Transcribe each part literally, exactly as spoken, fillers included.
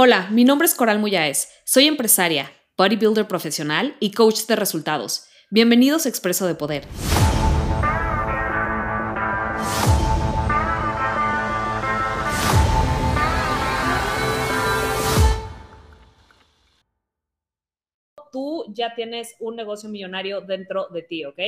Hola, mi nombre es Coral Mujaes. Soy empresaria, bodybuilder profesional y coach de resultados. Bienvenidos a Expreso de Poder. Tú ya tienes un negocio millonario dentro de ti, ¿ok?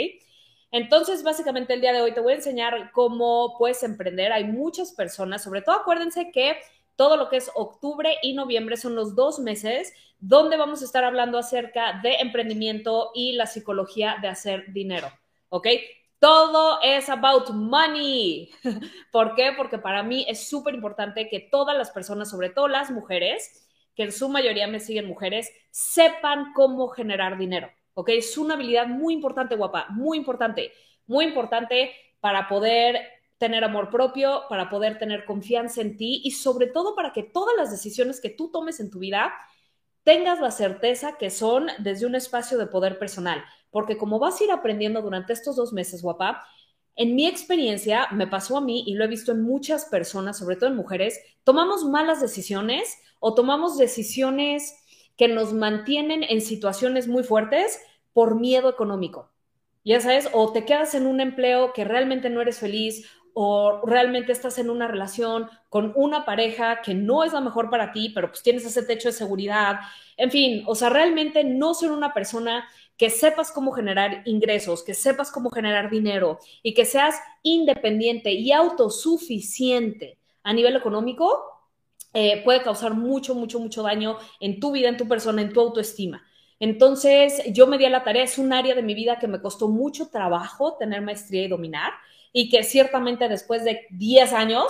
Entonces, básicamente el día de hoy te voy a enseñar cómo puedes emprender. Hay muchas personas, sobre todo acuérdense que todo lo que es octubre y noviembre son los dos meses donde vamos a estar hablando acerca de emprendimiento y la psicología de hacer dinero, ¿ok? Todo es about money. ¿Por qué? Porque para mí es súper importante que todas las personas, sobre todo las mujeres, que en su mayoría me siguen mujeres, sepan cómo generar dinero, ¿ok? Es una habilidad muy importante, guapa, muy importante, muy importante para poder tener amor propio, para poder tener confianza en ti y sobre todo para que todas las decisiones que tú tomes en tu vida tengas la certeza que son desde un espacio de poder personal. Porque como vas a ir aprendiendo durante estos dos meses, guapa, en mi experiencia me pasó a mí y lo he visto en muchas personas, sobre todo en mujeres, tomamos malas decisiones o tomamos decisiones que nos mantienen en situaciones muy fuertes por miedo económico. Ya sabes, o te quedas en un empleo que realmente no eres feliz, o realmente estás en una relación con una pareja que no es la mejor para ti, pero pues tienes ese techo de seguridad. En fin, o sea, realmente no ser una persona que sepas cómo generar ingresos, que sepas cómo generar dinero y que seas independiente y autosuficiente a nivel económico, eh, puede causar mucho, mucho, mucho daño en tu vida, en tu persona, en tu autoestima. Entonces, yo me di a la tarea, es un área de mi vida que me costó mucho trabajo tener maestría y dominar, y que ciertamente después de diez años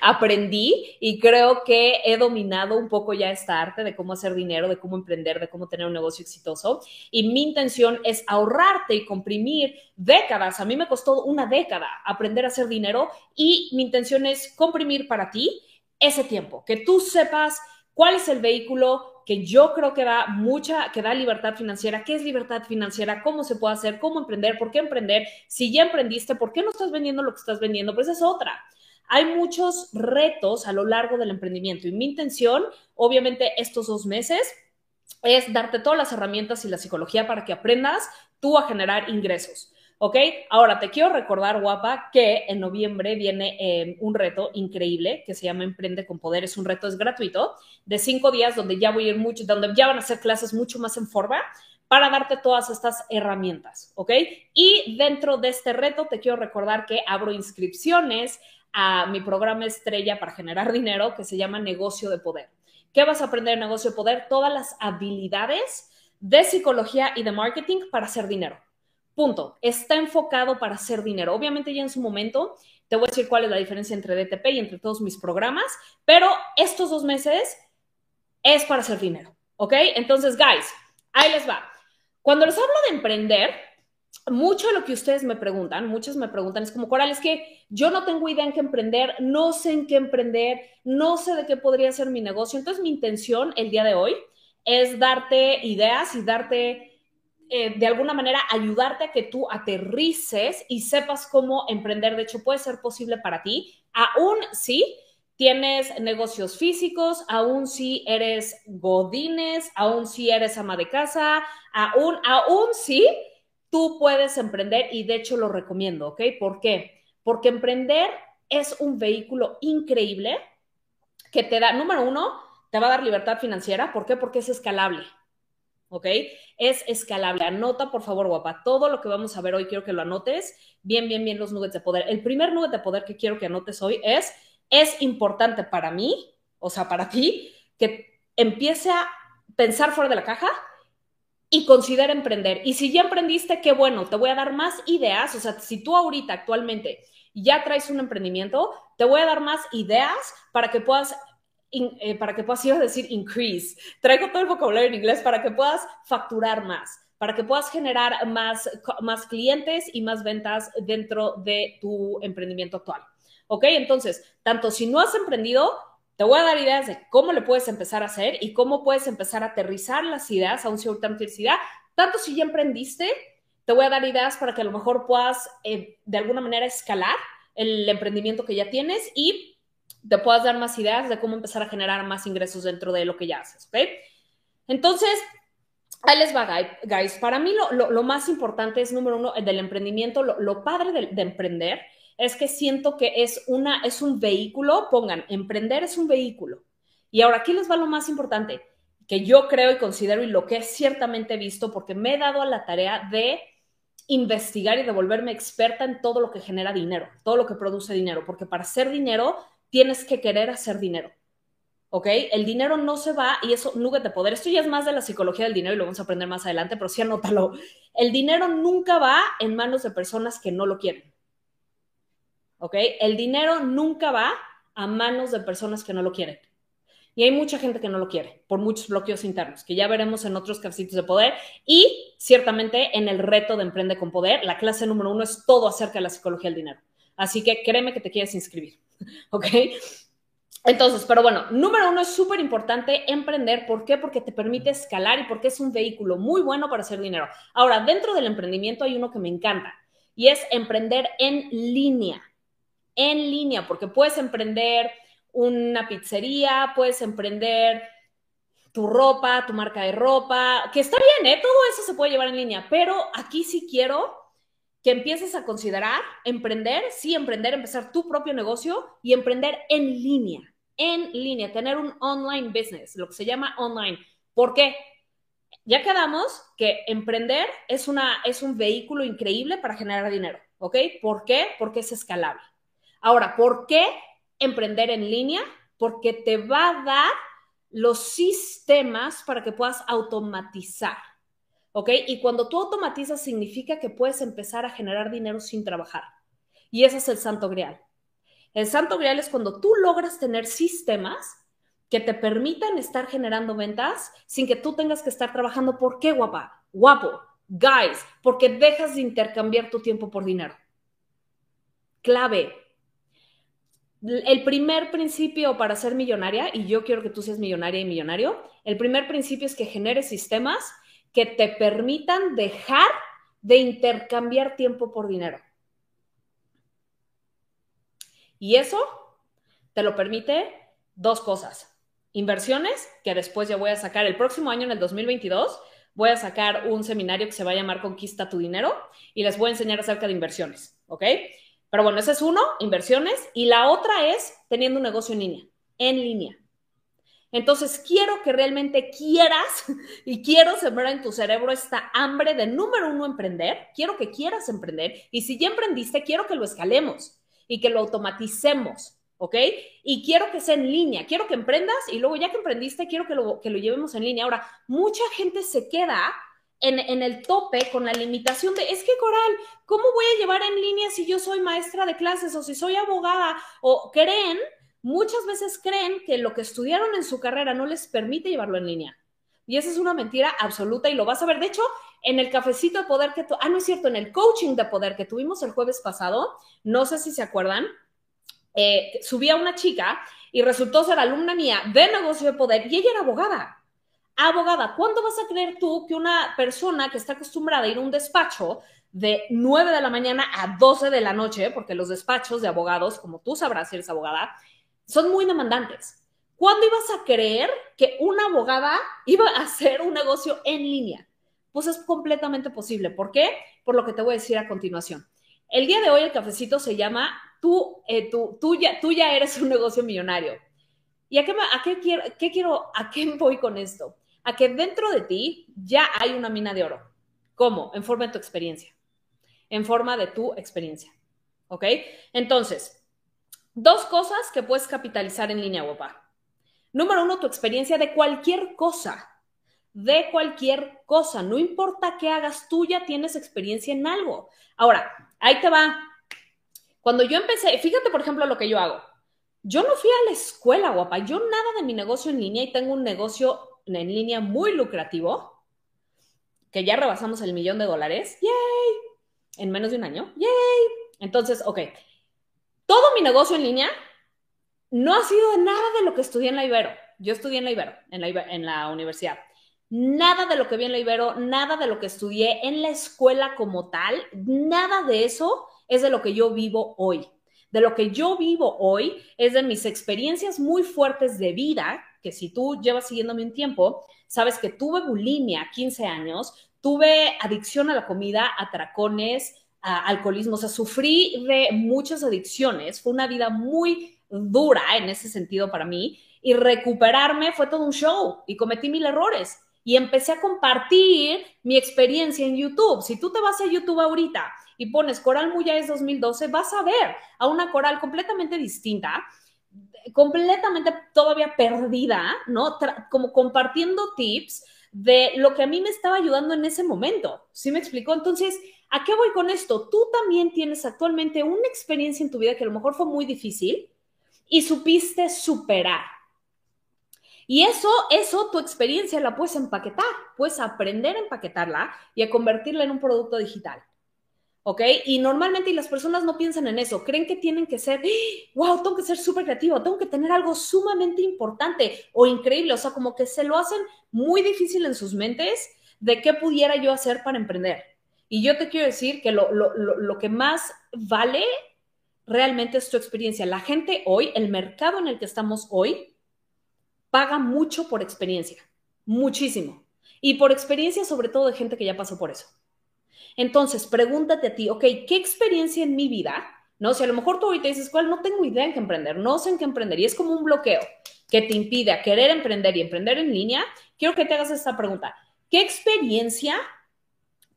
aprendí y creo que he dominado un poco ya esta arte de cómo hacer dinero, de cómo emprender, de cómo tener un negocio exitoso. Y mi intención es ahorrarte y comprimir décadas. A mí me costó una década aprender a hacer dinero y mi intención es comprimir para ti ese tiempo, que tú sepas cuál es el vehículo que yo creo que da mucha, que da libertad financiera. ¿Qué es libertad financiera? ¿Cómo se puede hacer? ¿Cómo emprender? ¿Por qué emprender? Si ya emprendiste, ¿por qué no estás vendiendo lo que estás vendiendo? Pues esa es otra. Hay muchos retos a lo largo del emprendimiento y mi intención, obviamente, estos dos meses es darte todas las herramientas y la psicología para que aprendas tú a generar ingresos, ¿ok? Ahora, te quiero recordar, guapa, que en noviembre viene eh, un reto increíble que se llama Emprende con Poder. Es un reto, es gratuito, de cinco días donde ya voy a ir mucho, donde ya van a hacer clases mucho más en forma para darte todas estas herramientas, ¿ok? Y dentro de este reto te quiero recordar que abro inscripciones a mi programa estrella para generar dinero que se llama Negocio de Poder. ¿Qué vas a aprender en Negocio de Poder? Todas las habilidades de psicología y de marketing para hacer dinero. Punto. Está enfocado para hacer dinero. Obviamente ya en su momento te voy a decir cuál es la diferencia entre D T P y entre todos mis programas, pero estos dos meses es para hacer dinero, ¿ok? Entonces, guys, ahí les va. Cuando les hablo de emprender, mucho de lo que ustedes me preguntan, muchos me preguntan, es como, Coral, es que yo no tengo idea en qué emprender, no sé en qué emprender, no sé de qué podría ser mi negocio. Entonces, mi intención el día de hoy es darte ideas y darte... Eh, de alguna manera ayudarte a que tú aterrices y sepas cómo emprender. De hecho, puede ser posible para ti, aún si tienes negocios físicos, aún si eres godines, aún si eres ama de casa, aún, aún si tú puedes emprender y de hecho lo recomiendo, ¿ok? ¿Por qué? Porque emprender es un vehículo increíble que te da, número uno, te va a dar libertad financiera. ¿Por qué? Porque es escalable. ¿Ok? Es escalable. Anota, por favor, guapa, todo lo que vamos a ver hoy. Quiero que lo anotes bien, bien, bien los nuggets de poder. El primer nugget de poder que quiero que anotes hoy es, es importante para mí, o sea, para ti, que empiece a pensar fuera de la caja y considera emprender. Y si ya emprendiste, qué bueno, te voy a dar más ideas. O sea, si tú ahorita, actualmente, ya traes un emprendimiento, te voy a dar más ideas para que puedas... In, eh, para que puedas, iba a decir increase, traigo todo el vocabulario en inglés, para que puedas facturar más, para que puedas generar más, más clientes y más ventas dentro de tu emprendimiento actual, ¿ok? Entonces, tanto si no has emprendido, te voy a dar ideas de cómo le puedes empezar a hacer y cómo puedes empezar a aterrizar las ideas, aún si ahorita no tienes idea. Tanto si ya emprendiste, te voy a dar ideas para que a lo mejor puedas, eh, de alguna manera, escalar el emprendimiento que ya tienes y te puedas dar más ideas de cómo empezar a generar más ingresos dentro de lo que ya haces, ¿ok? Entonces, ahí les va, guys. Para mí lo, lo, lo más importante es, número uno, del emprendimiento. Lo, lo padre de, de emprender es que siento que es, una, es un vehículo. Pongan, emprender es un vehículo. Y ahora aquí les va lo más importante, que yo creo y considero y lo que ciertamente he visto, porque me he dado a la tarea de investigar y de volverme experta en todo lo que genera dinero, todo lo que produce dinero, porque para hacer dinero tienes que querer hacer dinero, ¿ok? El dinero no se va, y eso, nugget de poder, esto ya es más de la psicología del dinero y lo vamos a aprender más adelante, pero sí anótalo. El dinero nunca va en manos de personas que no lo quieren, ¿ok? El dinero nunca va a manos de personas que no lo quieren. Y hay mucha gente que no lo quiere, por muchos bloqueos internos, que ya veremos en otros cafecitos de poder y ciertamente en el reto de Emprende con Poder. La clase número uno es todo acerca de la psicología del dinero. Así que créeme que te quieres inscribir, ¿ok? Entonces, pero bueno, número uno es súper importante emprender. ¿Por qué? Porque te permite escalar y porque es un vehículo muy bueno para hacer dinero. Ahora, dentro del emprendimiento hay uno que me encanta y es emprender en línea. En línea, porque puedes emprender una pizzería, puedes emprender tu ropa, tu marca de ropa, que está bien, ¿eh? Todo eso se puede llevar en línea, pero aquí sí quiero que empieces a considerar emprender, sí, emprender, empezar tu propio negocio y emprender en línea, en línea, tener un online business, lo que se llama online. ¿Por qué? Ya quedamos que emprender es, una, es un vehículo increíble para generar dinero, ¿ok? ¿Por qué? Porque es escalable. Ahora, ¿por qué emprender en línea? Porque te va a dar los sistemas para que puedas automatizar, ¿ok? Y cuando tú automatizas significa que puedes empezar a generar dinero sin trabajar. Y ese es el santo grial. El santo grial es cuando tú logras tener sistemas que te permitan estar generando ventas sin que tú tengas que estar trabajando. ¿Por qué, guapa? Guapo, guys, porque dejas de intercambiar tu tiempo por dinero. Clave. El primer principio para ser millonaria, y yo quiero que tú seas millonaria y millonario, el primer principio es que generes sistemas que te permitan dejar de intercambiar tiempo por dinero. Y eso te lo permite dos cosas. Inversiones, que después ya voy a sacar el próximo año, en el dos mil veintidós, voy a sacar un seminario que se va a llamar Conquista tu Dinero y les voy a enseñar acerca de inversiones, ¿ok? Pero bueno, ese es uno, inversiones. Y la otra es teniendo un negocio en línea, en línea. Entonces, quiero que realmente quieras y quiero sembrar en tu cerebro esta hambre de, número uno, emprender. Quiero que quieras emprender. Y si ya emprendiste, quiero que lo escalemos y que lo automaticemos, ¿ok? Y quiero que sea en línea. Quiero que emprendas y luego ya que emprendiste, quiero que lo, que lo llevemos en línea. Ahora, mucha gente se queda En, en el tope con la limitación de, es que Coral, ¿cómo voy a llevar en línea si yo soy maestra de clases o si soy abogada? O creen, muchas veces creen que lo que estudiaron en su carrera no les permite llevarlo en línea. Y esa es una mentira absoluta y lo vas a ver. De hecho, en el cafecito de poder que, tu, ah, no es cierto, en el coaching de poder que tuvimos el jueves pasado, no sé si se acuerdan, eh, subí a una chica y resultó ser alumna mía de Negocio de Poder y ella era abogada. Abogada, ¿cuándo vas a creer tú que una persona que está acostumbrada a ir a un despacho de nueve de la mañana a doce de la noche, porque los despachos de abogados, como tú sabrás si eres abogada, son muy demandantes? ¿Cuándo ibas a creer que una abogada iba a hacer un negocio en línea? Pues es completamente posible. ¿Por qué? Por lo que te voy a decir a continuación. El día de hoy el cafecito se llama Tú, eh, tú, tú, ya, tú ya eres un negocio millonario. ¿Y a qué, a qué quiero, qué quiero, a qué voy con esto? A que dentro de ti ya hay una mina de oro. ¿Cómo? En forma de tu experiencia. En forma de tu experiencia. ¿Ok? Entonces, dos cosas que puedes capitalizar en línea, guapa. Número uno, tu experiencia de cualquier cosa. De cualquier cosa. No importa qué hagas, tú ya tienes experiencia en algo. Ahora, ahí te va. Cuando yo empecé, fíjate por ejemplo lo que yo hago. Yo no fui a la escuela, guapa. Yo nada de mi negocio en línea y tengo un negocio en línea muy lucrativo, que ya rebasamos el millón de dólares, ¡yay!, en menos de un año, ¡yay! Entonces, ok, todo mi negocio en línea no ha sido nada de lo que estudié en la Ibero. Yo estudié en la Ibero, en la, Ibero, en la universidad. Nada de lo que vi en la Ibero, nada de lo que estudié en la escuela como tal, nada de eso es de lo que yo vivo hoy. de lo que yo vivo hoy, es de mis experiencias muy fuertes de vida, que si tú llevas siguiéndome un tiempo, sabes que tuve bulimia quince años, tuve adicción a la comida, atracones, a alcoholismo, o sea, sufrí de muchas adicciones, fue una vida muy dura en ese sentido para mí, y recuperarme fue todo un show, y cometí mil errores, y empecé a compartir mi experiencia en YouTube. Si tú te vas a YouTube ahorita y pones Coral Mujaes dos mil doce, vas a ver a una Coral completamente distinta, completamente todavía perdida, ¿no? Tra- como compartiendo tips de lo que a mí me estaba ayudando en ese momento. ¿Sí me explicó? Entonces, ¿a qué voy con esto? Tú también tienes actualmente una experiencia en tu vida que a lo mejor fue muy difícil y supiste superar. Y eso, eso, tu experiencia la puedes empaquetar, puedes aprender a empaquetarla y a convertirla en un producto digital, ¿ok? Y normalmente las personas no piensan en eso, creen que tienen que ser, wow, tengo que ser súper creativo, tengo que tener algo sumamente importante o increíble, o sea, como que se lo hacen muy difícil en sus mentes de qué pudiera yo hacer para emprender. Y yo te quiero decir que lo, lo, lo, lo que más vale realmente es tu experiencia. La gente hoy, el mercado en el que estamos hoy, paga mucho por experiencia, muchísimo. Y por experiencia, sobre todo, de gente que ya pasó por eso. Entonces, pregúntate a ti, ok, ¿qué experiencia en mi vida? No, si a lo mejor tú ahorita dices, ¿cuál? No tengo idea en qué emprender, no sé en qué emprender. Y es como un bloqueo que te impide a querer emprender y emprender en línea. Quiero que te hagas esta pregunta. ¿Qué experiencia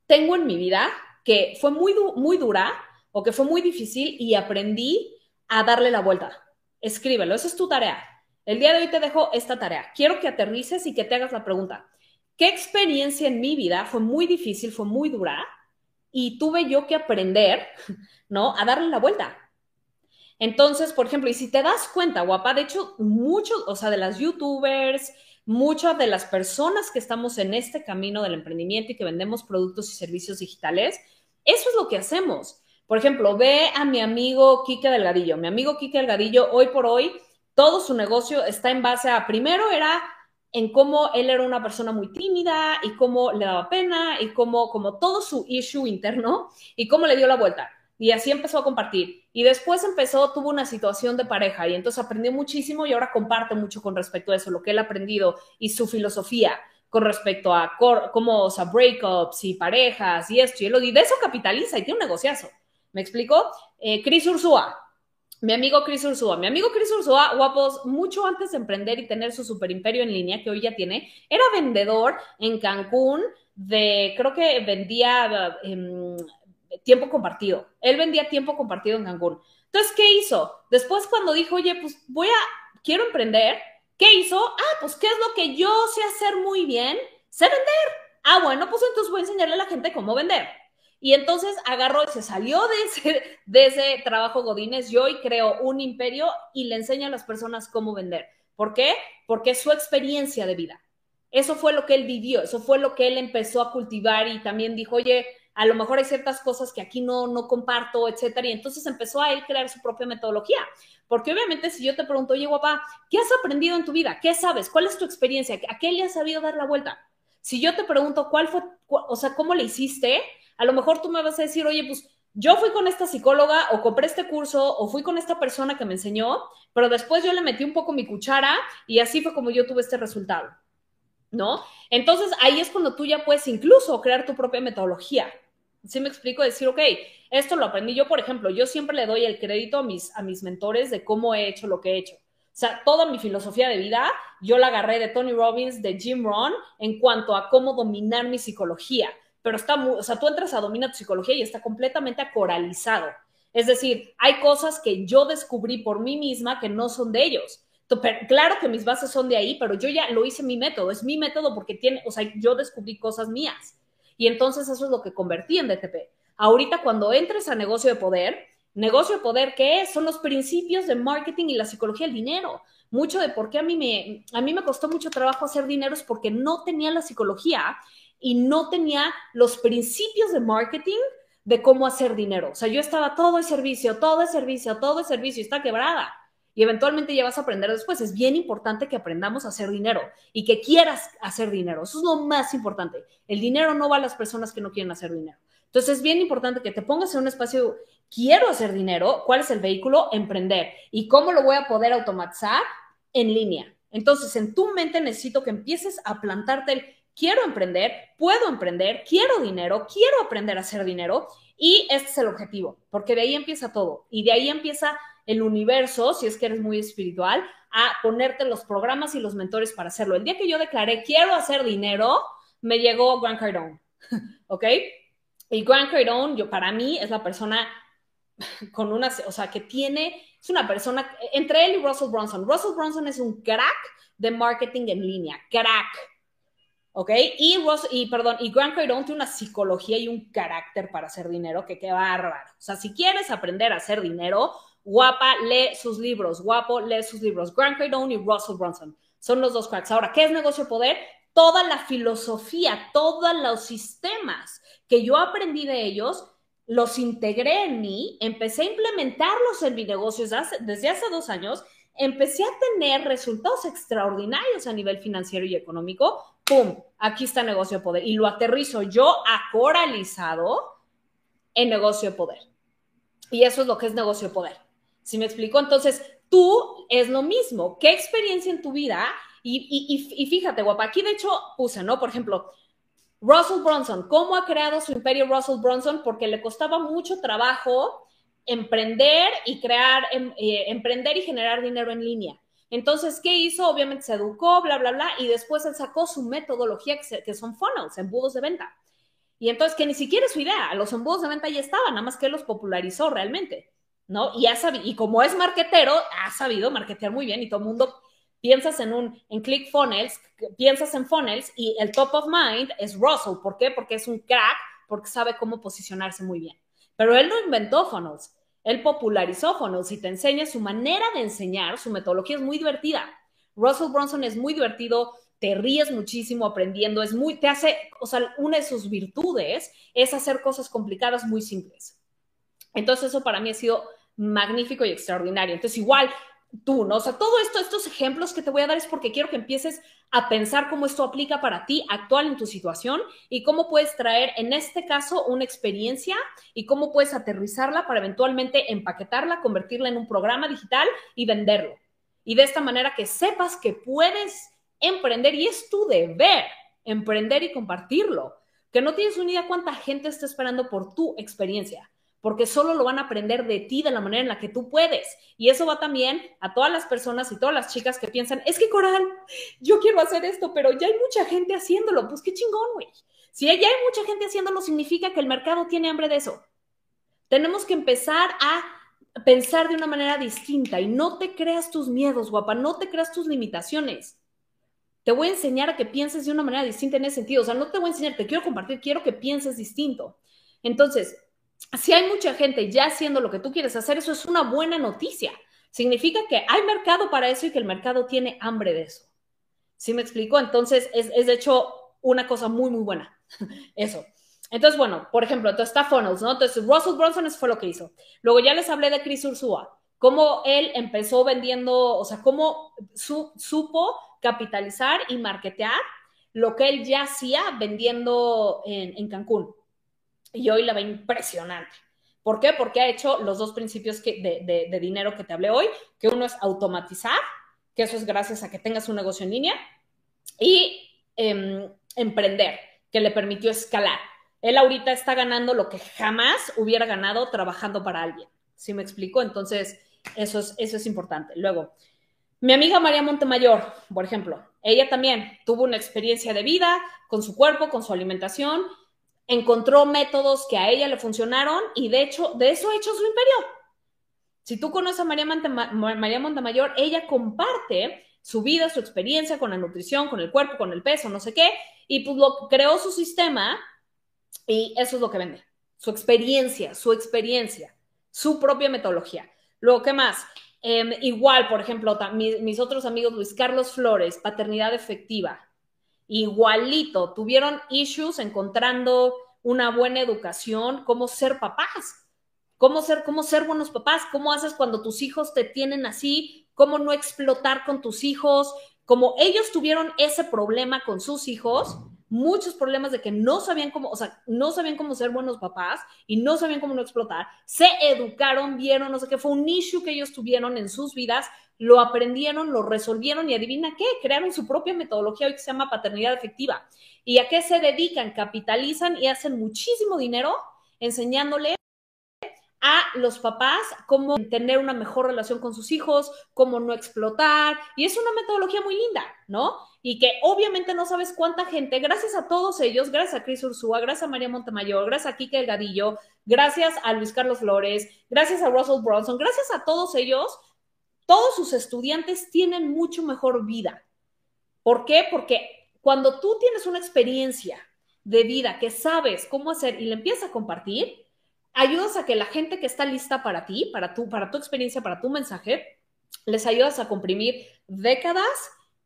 tengo en mi vida que fue muy, du- muy dura o que fue muy difícil y aprendí a darle la vuelta? Escríbelo, esa es tu tarea. El día de hoy te dejo esta tarea. Quiero que aterrices y que te hagas la pregunta. ¿Qué experiencia en mi vida fue muy difícil, fue muy dura y tuve yo que aprender, ¿no?, a darle la vuelta? Entonces, por ejemplo, y si te das cuenta, guapa, de hecho, muchos, o sea, de las youtubers, muchas de las personas que estamos en este camino del emprendimiento y que vendemos productos y servicios digitales, eso es lo que hacemos. Por ejemplo, ve a mi amigo Kike Delgadillo. Mi amigo Kike Delgadillo, hoy por hoy, todo su negocio está en base a, primero era en cómo él era una persona muy tímida y cómo le daba pena y cómo, como todo su issue interno y cómo le dio la vuelta. Y así empezó a compartir. Y después empezó, tuvo una situación de pareja y entonces aprendió muchísimo y ahora comparte mucho con respecto a eso, lo que él ha aprendido y su filosofía con respecto a cor, cómo, o sea, breakups y parejas y esto y lo, y de eso capitaliza y tiene un negociazo. ¿Me explico? Eh, Cris Urzúa. Mi amigo Cris Urzúa, mi amigo Cris Urzúa, guapos, mucho antes de emprender y tener su superimperio en línea, que hoy ya tiene, era vendedor en Cancún de, creo que vendía eh, tiempo compartido. Él vendía tiempo compartido en Cancún. Entonces, ¿qué hizo? Después cuando dijo, oye, pues voy a, quiero emprender, ¿qué hizo? Ah, pues, ¿qué es lo que yo sé hacer muy bien? Sé vender. Ah, bueno, pues entonces voy a enseñarle a la gente cómo vender. Y entonces agarró y se salió de ese, de ese trabajo godínez y hoy creó un imperio y le enseña a las personas cómo vender. ¿Por qué? Porque es su experiencia de vida. Eso fue lo que él vivió, eso fue lo que él empezó a cultivar y también dijo, oye, a lo mejor hay ciertas cosas que aquí no, no comparto, etcétera. Y entonces empezó a él crear su propia metodología. Porque obviamente si yo te pregunto, oye, guapa, ¿qué has aprendido en tu vida? ¿Qué sabes? ¿Cuál es tu experiencia? ¿A qué le has sabido dar la vuelta? Si yo te pregunto, ¿cuál fue, cu- o sea, cómo le hiciste? A lo mejor tú me vas a decir, oye, pues yo fui con esta psicóloga o compré este curso o fui con esta persona que me enseñó, pero después yo le metí un poco mi cuchara y así fue como yo tuve este resultado, ¿no? Entonces, ahí es cuando tú ya puedes incluso crear tu propia metodología. ¿Sí me explico? Decir, ok, esto lo aprendí yo, por ejemplo, yo siempre le doy el crédito a mis, a mis mentores de cómo he hecho lo que he hecho. O sea, toda mi filosofía de vida yo la agarré de Tony Robbins, de Jim Rohn, en cuanto a cómo dominar mi psicología. Pero está muy, o sea, tú entras a Domina tu Psicología y está completamente acoralizado. Es decir, hay cosas que yo descubrí por mí misma que no son de ellos. Pero, claro que mis bases son de ahí, pero yo ya lo hice mi método. Es mi método porque tiene, o sea, yo descubrí cosas mías. Y entonces eso es lo que convertí en D T P. Ahorita cuando entres a Negocio de Poder, Negocio de Poder, ¿qué es? Son los principios de marketing y la psicología del dinero. Mucho de por qué a mí me, a mí me costó mucho trabajo hacer dinero es porque no tenía la psicología y no tenía los principios de marketing de cómo hacer dinero. O sea, yo estaba todo el servicio, todo el servicio, todo el servicio, y está quebrada. Y eventualmente ya vas a aprender después. Es bien importante que aprendamos a hacer dinero y que quieras hacer dinero. Eso es lo más importante. El dinero no va a las personas que no quieren hacer dinero. Entonces es bien importante que te pongas en un espacio, quiero hacer dinero, ¿cuál es el vehículo? Emprender. ¿Y cómo lo voy a poder automatizar? En línea. Entonces en tu mente necesito que empieces a plantarte el quiero emprender, puedo emprender, quiero dinero, quiero aprender a hacer dinero y este es el objetivo, porque de ahí empieza todo y de ahí empieza el universo, si es que eres muy espiritual, a ponerte los programas y los mentores para hacerlo. El día que yo declaré quiero hacer dinero, me llegó Grant Cardone, ¿ok? Y Grant Cardone, yo, para mí, es la persona con una, o sea, que tiene, es una persona, entre él y Russell Brunson. Russell Brunson es un crack de marketing en línea, crack, ¿ok? Y, Russell, y, perdón, y Grant Cardone tiene una psicología y un carácter para hacer dinero que qué bárbaro. O sea, si quieres aprender a hacer dinero, guapa, lee sus libros, guapo, lee sus libros. Grant Cardone y Russell Brunson son los dos cracks. Ahora, ¿qué es Negocio de Poder? Toda la filosofía, todos los sistemas que yo aprendí de ellos, los integré en mí, empecé a implementarlos en mi negocio desde hace dos años, empecé a tener resultados extraordinarios a nivel financiero y económico. ¡Pum! Aquí está Negocio de Poder. Y lo aterrizo yo acoralizado en Negocio de Poder. Y eso es lo que es Negocio de Poder. ¿Sí me explico? Entonces, tú es lo mismo. ¿Qué experiencia en tu vida? Y, y, y fíjate, guapa, aquí de hecho puse, ¿no? Por ejemplo, Russell Brunson, ¿cómo ha creado su imperio Russell Brunson? Porque le costaba mucho trabajo emprender y crear, em, eh, emprender y generar dinero en línea. Entonces, ¿qué hizo? Obviamente se educó, bla, bla, bla, y después él sacó su metodología que, se, que son funnels, embudos de venta. Y entonces, que ni siquiera es su idea, los embudos de venta ya estaban, nada más que él los popularizó realmente, ¿no? Y, ha sabido, y como es marketero, ha sabido marketear muy bien y todo el mundo... Piensas en un en ClickFunnels, piensas en funnels y el top of mind es Russell. ¿Por qué? Porque es un crack, porque sabe cómo posicionarse muy bien. Pero él no inventó funnels, él popularizó funnels y te enseña su manera de enseñar, su metodología es muy divertida. Russell Brunson es muy divertido, te ríes muchísimo aprendiendo, es muy, te hace, o sea, una de sus virtudes es hacer cosas complicadas muy simples. Entonces eso para mí ha sido magnífico y extraordinario. Entonces igual... Tú, ¿no? O sea, todo esto, estos ejemplos que te voy a dar es porque quiero que empieces a pensar cómo esto aplica para ti actual en tu situación y cómo puedes traer, en este caso, una experiencia y cómo puedes aterrizarla para eventualmente empaquetarla, convertirla en un programa digital y venderlo. Y de esta manera que sepas que puedes emprender y es tu deber emprender y compartirlo. Que no tienes ni idea cuánta gente está esperando por tu experiencia, porque solo lo van a aprender de ti, de la manera en la que tú puedes. Y eso va también a todas las personas y todas las chicas que piensan, es que Coral, yo quiero hacer esto, pero ya hay mucha gente haciéndolo. Pues qué chingón, güey. Si ya hay mucha gente haciéndolo, significa que el mercado tiene hambre de eso. Tenemos que empezar a pensar de una manera distinta y no te creas tus miedos, guapa, no te creas tus limitaciones. Te voy a enseñar a que pienses de una manera distinta en ese sentido. O sea, no te voy a enseñar, te quiero compartir, quiero que pienses distinto. Entonces, si hay mucha gente ya haciendo lo que tú quieres hacer, eso es una buena noticia. Significa que hay mercado para eso y que el mercado tiene hambre de eso. ¿Sí me explico? Entonces, es, es de hecho una cosa muy, muy buena. Eso. Entonces, bueno, por ejemplo, entonces está Funnels, ¿no? Entonces, Russell Brunson, eso fue lo que hizo. Luego ya les hablé de Cris Urzúa, cómo él empezó vendiendo, o sea, cómo su, supo capitalizar y marketear lo que él ya hacía vendiendo en, en Cancún. Y hoy la ve impresionante. ¿Por qué? Porque ha hecho los dos principios que, de, de, de dinero que te hablé hoy, que uno es automatizar, que eso es gracias a que tengas un negocio en línea, y eh, emprender, que le permitió escalar. Él ahorita está ganando lo que jamás hubiera ganado trabajando para alguien. ¿Sí me explico? Entonces, eso es, eso es importante. Luego, mi amiga María Montemayor, por ejemplo, ella también tuvo una experiencia de vida con su cuerpo, con su alimentación, encontró métodos que a ella le funcionaron y de hecho, de eso ha hecho su imperio. Si tú conoces a María, Montema, María Montemayor, ella comparte su vida, su experiencia con la nutrición, con el cuerpo, con el peso, no sé qué, y pues lo, creó su sistema y eso es lo que vende. Su experiencia, su experiencia, su propia metodología. Luego, ¿qué más? Eh, igual, por ejemplo, mis, mis otros amigos, Luis Carlos Flores, paternidad efectiva. Igualito, tuvieron issues encontrando una buena educación, cómo ser papás, cómo ser, cómo ser buenos papás, cómo haces cuando tus hijos te tienen así, cómo no explotar con tus hijos, como ellos tuvieron ese problema con sus hijos, muchos problemas de que no sabían cómo, o sea, no sabían cómo ser buenos papás y no sabían cómo no explotar. Se educaron, vieron, no sé qué, fue un issue que ellos tuvieron en sus vidas, lo aprendieron, lo resolvieron y adivina qué, crearon su propia metodología hoy que se llama paternidad efectiva. ¿Y a qué se dedican? Capitalizan y hacen muchísimo dinero enseñándole a los papás cómo tener una mejor relación con sus hijos, cómo no explotar, y es una metodología muy linda, ¿no? Y que obviamente no sabes cuánta gente, gracias a todos ellos, gracias a Cris Urzúa, gracias a María Montemayor, gracias a Kike Delgadillo, gracias a Luis Carlos Flores, gracias a Russell Brunson, gracias a todos ellos, todos sus estudiantes tienen mucho mejor vida. ¿Por qué? Porque cuando tú tienes una experiencia de vida que sabes cómo hacer y la empiezas a compartir, ayudas a que la gente que está lista para ti, para tu, para tu experiencia, para tu mensaje, les ayudas a comprimir décadas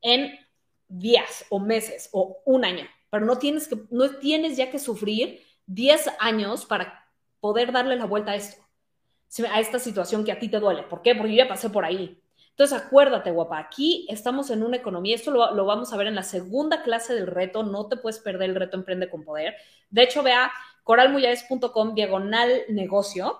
en días o meses o un año. Pero no tienes, que, no tienes ya que sufrir diez años para poder darle la vuelta a esto, a esta situación que a ti te duele. ¿Por qué? Porque yo ya pasé por ahí. Entonces, acuérdate, guapa, aquí estamos en una economía, esto lo, lo vamos a ver en la segunda clase del reto, no te puedes perder el reto Emprende con Poder. De hecho, vea coralmujaes.com diagonal negocio.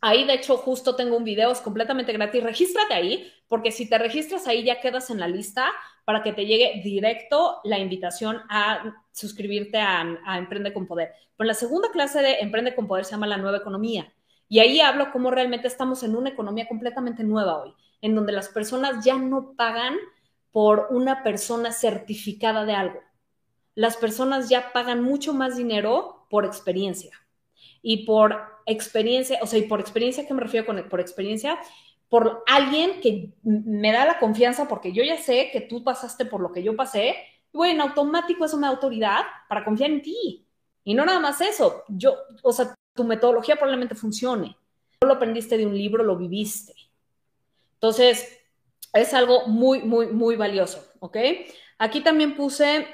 Ahí, de hecho, justo tengo un video, es completamente gratis. Regístrate ahí, porque si te registras ahí ya quedas en la lista para que te llegue directo la invitación a suscribirte a, a Emprende con Poder. Pero la segunda clase de Emprende con Poder se llama La Nueva Economía. Y ahí hablo cómo realmente estamos en una economía completamente nueva hoy, en donde las personas ya no pagan por una persona certificada de algo. Las personas ya pagan mucho más dinero por experiencia. Y por experiencia, o sea, y por experiencia, ¿qué me refiero con por experiencia? Por alguien que me da la confianza porque yo ya sé que tú pasaste por lo que yo pasé. Y bueno, en automático eso me da autoridad para confiar en ti. Y no nada más eso. Yo, o sea, tu metodología probablemente funcione. No lo aprendiste de un libro, lo viviste. Entonces, es algo muy, muy, muy valioso, ¿ok? Aquí también puse...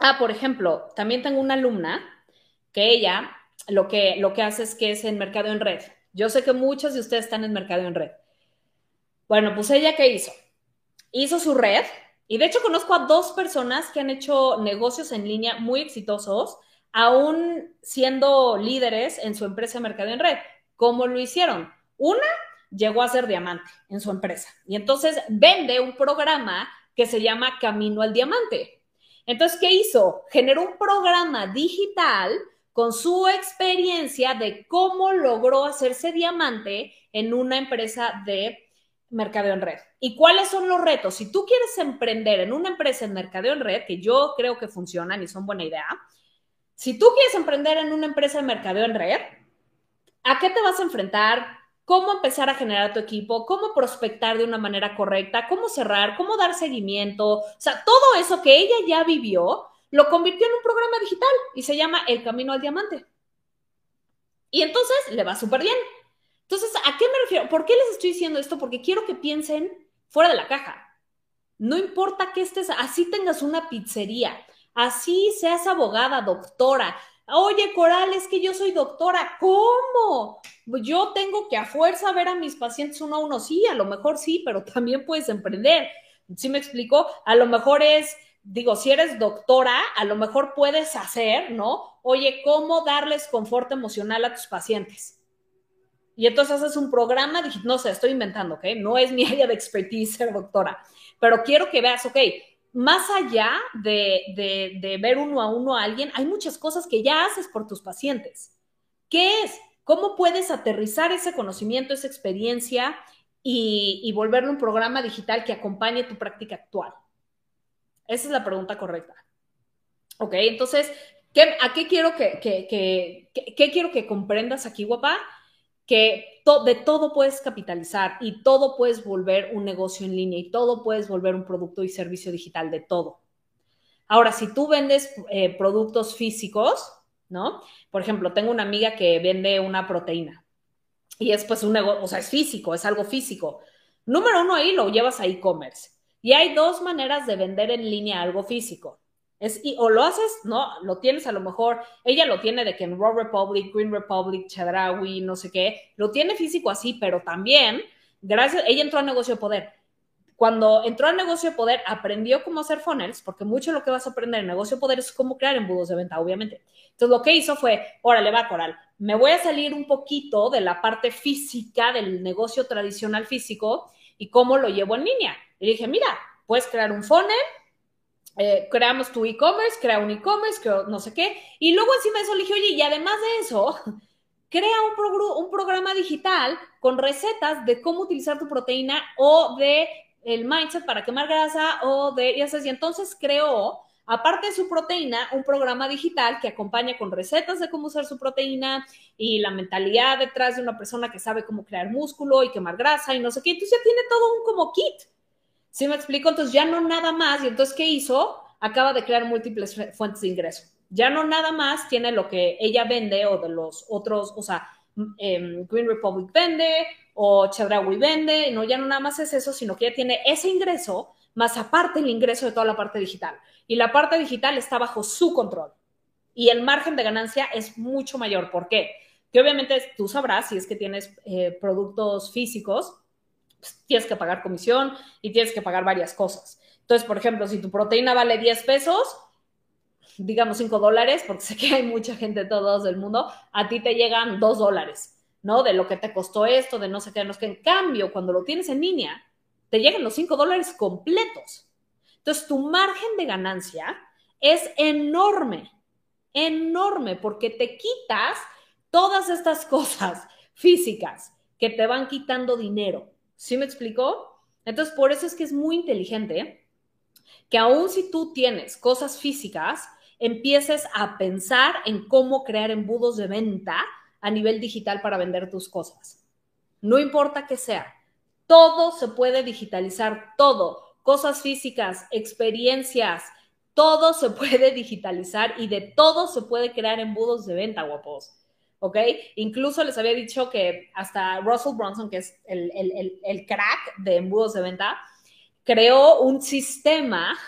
Ah, por ejemplo, también tengo una alumna que ella lo que, lo que hace es que es en mercado en red. Yo sé que muchos de ustedes están en mercado en red. Bueno, pues ella, ¿qué hizo? Hizo su red y de hecho conozco a dos personas que han hecho negocios en línea muy exitosos, aún siendo líderes en su empresa de mercado en red. ¿Cómo lo hicieron? Una llegó a ser diamante en su empresa y entonces vende un programa que se llama Camino al Diamante. Entonces, ¿qué hizo? Generó un programa digital con su experiencia de cómo logró hacerse diamante en una empresa de mercadeo en red. ¿Y cuáles son los retos? Si tú quieres emprender en una empresa en mercadeo en red, que yo creo que funcionan y son buena idea, si tú quieres emprender en una empresa de mercadeo en red, ¿a qué te vas a enfrentar? Cómo empezar a generar tu equipo, cómo prospectar de una manera correcta, cómo cerrar, cómo dar seguimiento. O sea, todo eso que ella ya vivió, lo convirtió en un programa digital y se llama El Camino al Diamante. Y entonces le va súper bien. Entonces, ¿a qué me refiero? ¿Por qué les estoy diciendo esto? Porque quiero que piensen fuera de la caja. No importa que estés, así tengas una pizzería, así seas abogada, doctora. Oye, Coral, es que yo soy doctora. ¿Cómo? Yo tengo que a fuerza ver a mis pacientes uno a uno. Sí, a lo mejor sí, pero también puedes emprender. ¿Sí me explico? A lo mejor es, digo, si eres doctora, a lo mejor puedes hacer, ¿no? Oye, ¿cómo darles confort emocional a tus pacientes? Y entonces haces un programa, no sé, estoy inventando, ¿ok? No es mi área de expertise ser doctora, pero quiero que veas, ok, más allá de, de, de ver uno a uno a alguien, hay muchas cosas que ya haces por tus pacientes. ¿Qué es? ¿Cómo puedes aterrizar ese conocimiento, esa experiencia y, y volverlo un programa digital que acompañe tu práctica actual? Esa es la pregunta correcta. Ok, entonces, ¿qué, ¿a qué quiero que, que, que, que, qué quiero que comprendas aquí, guapa? Que to, de todo puedes capitalizar y todo puedes volver un negocio en línea y todo puedes volver un producto y servicio digital, de todo. Ahora, si tú vendes eh, productos físicos, ¿no? Por ejemplo, tengo una amiga que vende una proteína y es pues un negocio, o sea, es físico, es algo físico. Número uno, ahí lo llevas a e-commerce. Y hay dos maneras de vender en línea algo físico. Es, y, o lo haces, no, lo tienes a lo mejor, ella lo tiene de que en Raw Republic, Green Republic, Chedraui, no sé qué, lo tiene físico así, pero también, gracias, ella entró a Negocio de Poder. Cuando entró al negocio de poder, aprendió cómo hacer funnels, porque mucho de lo que vas a aprender en negocio de poder es cómo crear embudos de venta, obviamente. Entonces, lo que hizo fue, órale, va, Coral, me voy a salir un poquito de la parte física del negocio tradicional físico y cómo lo llevo en línea. Y dije, mira, puedes crear un funnel, eh, creamos tu e-commerce, crea un e-commerce, creo no sé qué. Y luego encima de eso le dije, oye, y además de eso... Crea un, progr un programa digital con recetas de cómo utilizar tu proteína o de el mindset para quemar grasa o de... Y entonces creó, aparte de su proteína, un programa digital que acompaña con recetas de cómo usar su proteína y la mentalidad detrás de una persona que sabe cómo crear músculo y quemar grasa y no sé qué. Entonces ya tiene todo un como kit. ¿Sí me explico? Entonces ya no nada más. ¿Y entonces qué hizo? Acaba de crear múltiples fuentes de ingreso. Ya no nada más tiene lo que ella vende o de los otros, o sea, eh, Green Republic vende o Chedraui vende, no, ya no nada más es eso, sino que ya tiene ese ingreso, más aparte el ingreso de toda la parte digital. Y la parte digital está bajo su control. Y el margen de ganancia es mucho mayor. ¿Por qué? Que obviamente tú sabrás, si es que tienes eh, productos físicos, pues tienes que pagar comisión y tienes que pagar varias cosas. Entonces, por ejemplo, si tu proteína vale diez pesos... digamos cinco dólares, porque sé que hay mucha gente de todos lados del mundo, a ti te llegan dos dólares, ¿no? De lo que te costó esto, de no sé qué, no sé qué. En cambio, cuando lo tienes en línea, te llegan los cinco dólares completos. Entonces, tu margen de ganancia es enorme, enorme, porque te quitas todas estas cosas físicas que te van quitando dinero. ¿Sí me explico? Entonces, por eso es que es muy inteligente que aun si tú tienes cosas físicas, empieces a pensar en cómo crear embudos de venta a nivel digital para vender tus cosas. No importa qué sea, todo se puede digitalizar, todo, cosas físicas, experiencias, todo se puede digitalizar y de todo se puede crear embudos de venta, guapos, ¿ok? Incluso les había dicho que hasta Russell Brunson, que es el, el, el, el crack de embudos de venta, creó un sistema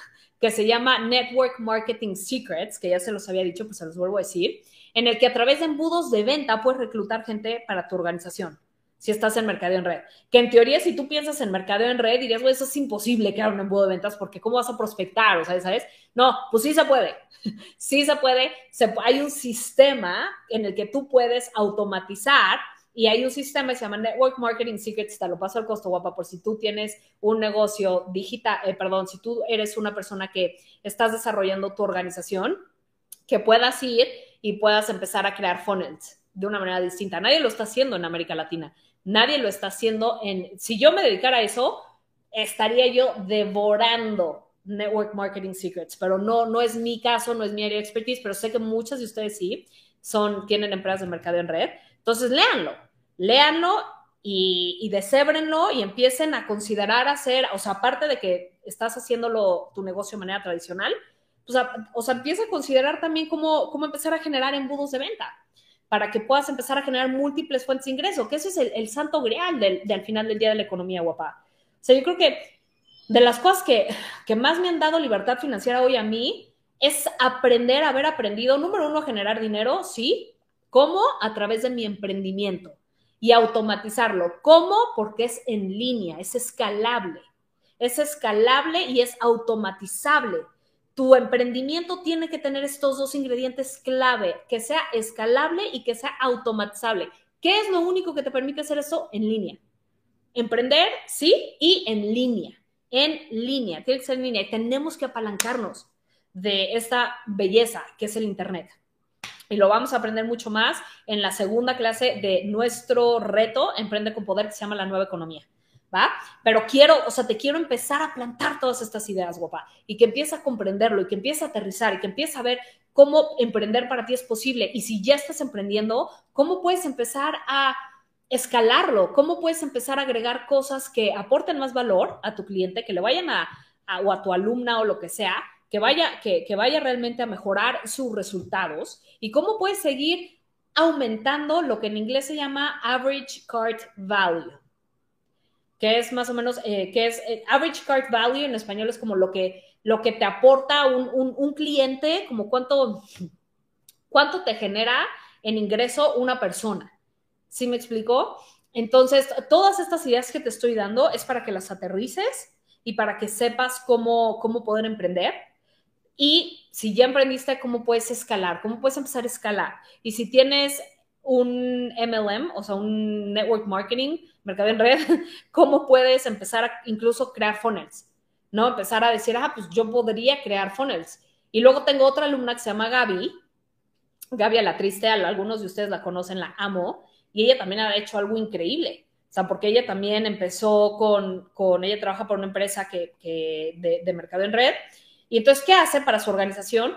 que se llama Network Marketing Secrets, que ya se los había dicho, pues se los vuelvo a decir, en el que a través de embudos de venta puedes reclutar gente para tu organización, si estás en mercadeo en red. Que en teoría, si tú piensas en mercadeo en red, dirías, güey, eso es imposible crear un embudo de ventas porque ¿cómo vas a prospectar? O sea, ¿sabes? No, pues sí se puede. Sí se puede. Se, hay un sistema en el que tú puedes automatizar. Y hay un sistema que se llama Network Marketing Secrets, te lo paso al costo, guapa, por si tú tienes un negocio digital, eh, perdón, si tú eres una persona que estás desarrollando tu organización, que puedas ir y puedas empezar a crear funnels de una manera distinta. Nadie lo está haciendo en América Latina. Nadie lo está haciendo en... Si yo me dedicara a eso, estaría yo devorando Network Marketing Secrets, pero no, no es mi caso, no es mi área de expertise, pero sé que muchas de ustedes sí son, tienen empresas de mercadeo en red. Entonces, léanlo, léanlo y, y decébrenlo y empiecen a considerar hacer, o sea, aparte de que estás haciéndolo tu negocio de manera tradicional, pues, a, o sea, empieza a considerar también cómo, cómo empezar a generar embudos de venta para que puedas empezar a generar múltiples fuentes de ingreso, que eso es el, el santo grial del, del final del día de la economía, guapa. O sea, yo creo que de las cosas que, que más me han dado libertad financiera hoy a mí es aprender, haber aprendido, número uno, a generar dinero, sí. ¿Cómo? A través de mi emprendimiento y automatizarlo. ¿Cómo? Porque es en línea, es escalable. Es escalable y es automatizable. Tu emprendimiento tiene que tener estos dos ingredientes clave, que sea escalable y que sea automatizable. ¿Qué es lo único que te permite hacer eso? En línea. Emprender, sí, y en línea. En línea. Tiene que ser en línea. Y tenemos que apalancarnos de esta belleza que es el internet. Y lo vamos a aprender mucho más en la segunda clase de nuestro reto Emprende con Poder, que se llama La Nueva Economía, ¿va? Pero quiero, o sea, te quiero empezar a plantar todas estas ideas, guapa, y que empieces a comprenderlo, y que empieces a aterrizar, y que empieces a ver cómo emprender para ti es posible. Y si ya estás emprendiendo, ¿cómo puedes empezar a escalarlo? ¿Cómo puedes empezar a agregar cosas que aporten más valor a tu cliente, que le vayan a, a o a tu alumna o lo que sea, que vaya, que, que vaya realmente a mejorar sus resultados? Y cómo puedes seguir aumentando lo que en inglés se llama average cart value, que es más o menos, eh, que es eh, average cart value en español es como lo que, lo que te aporta un, un, un cliente, como cuánto, cuánto te genera en ingreso una persona. ¿Sí me explico? Entonces, todas estas ideas que te estoy dando es para que las aterrices y para que sepas cómo, cómo poder emprender. Y si ya emprendiste, cómo puedes escalar, cómo puedes empezar a escalar. Y si tienes un M L M, o sea, un Network Marketing, mercado en red, cómo puedes empezar a incluso crear funnels, ¿no? Empezar a decir, ah, pues yo podría crear funnels. Y luego tengo otra alumna que se llama Gaby, Gaby a la triste, algunos de ustedes la conocen, la amo, y ella también ha hecho algo increíble. O sea, porque ella también empezó con, con ella trabaja por una empresa que, que de, de mercado en red. Y entonces, ¿qué hace para su organización?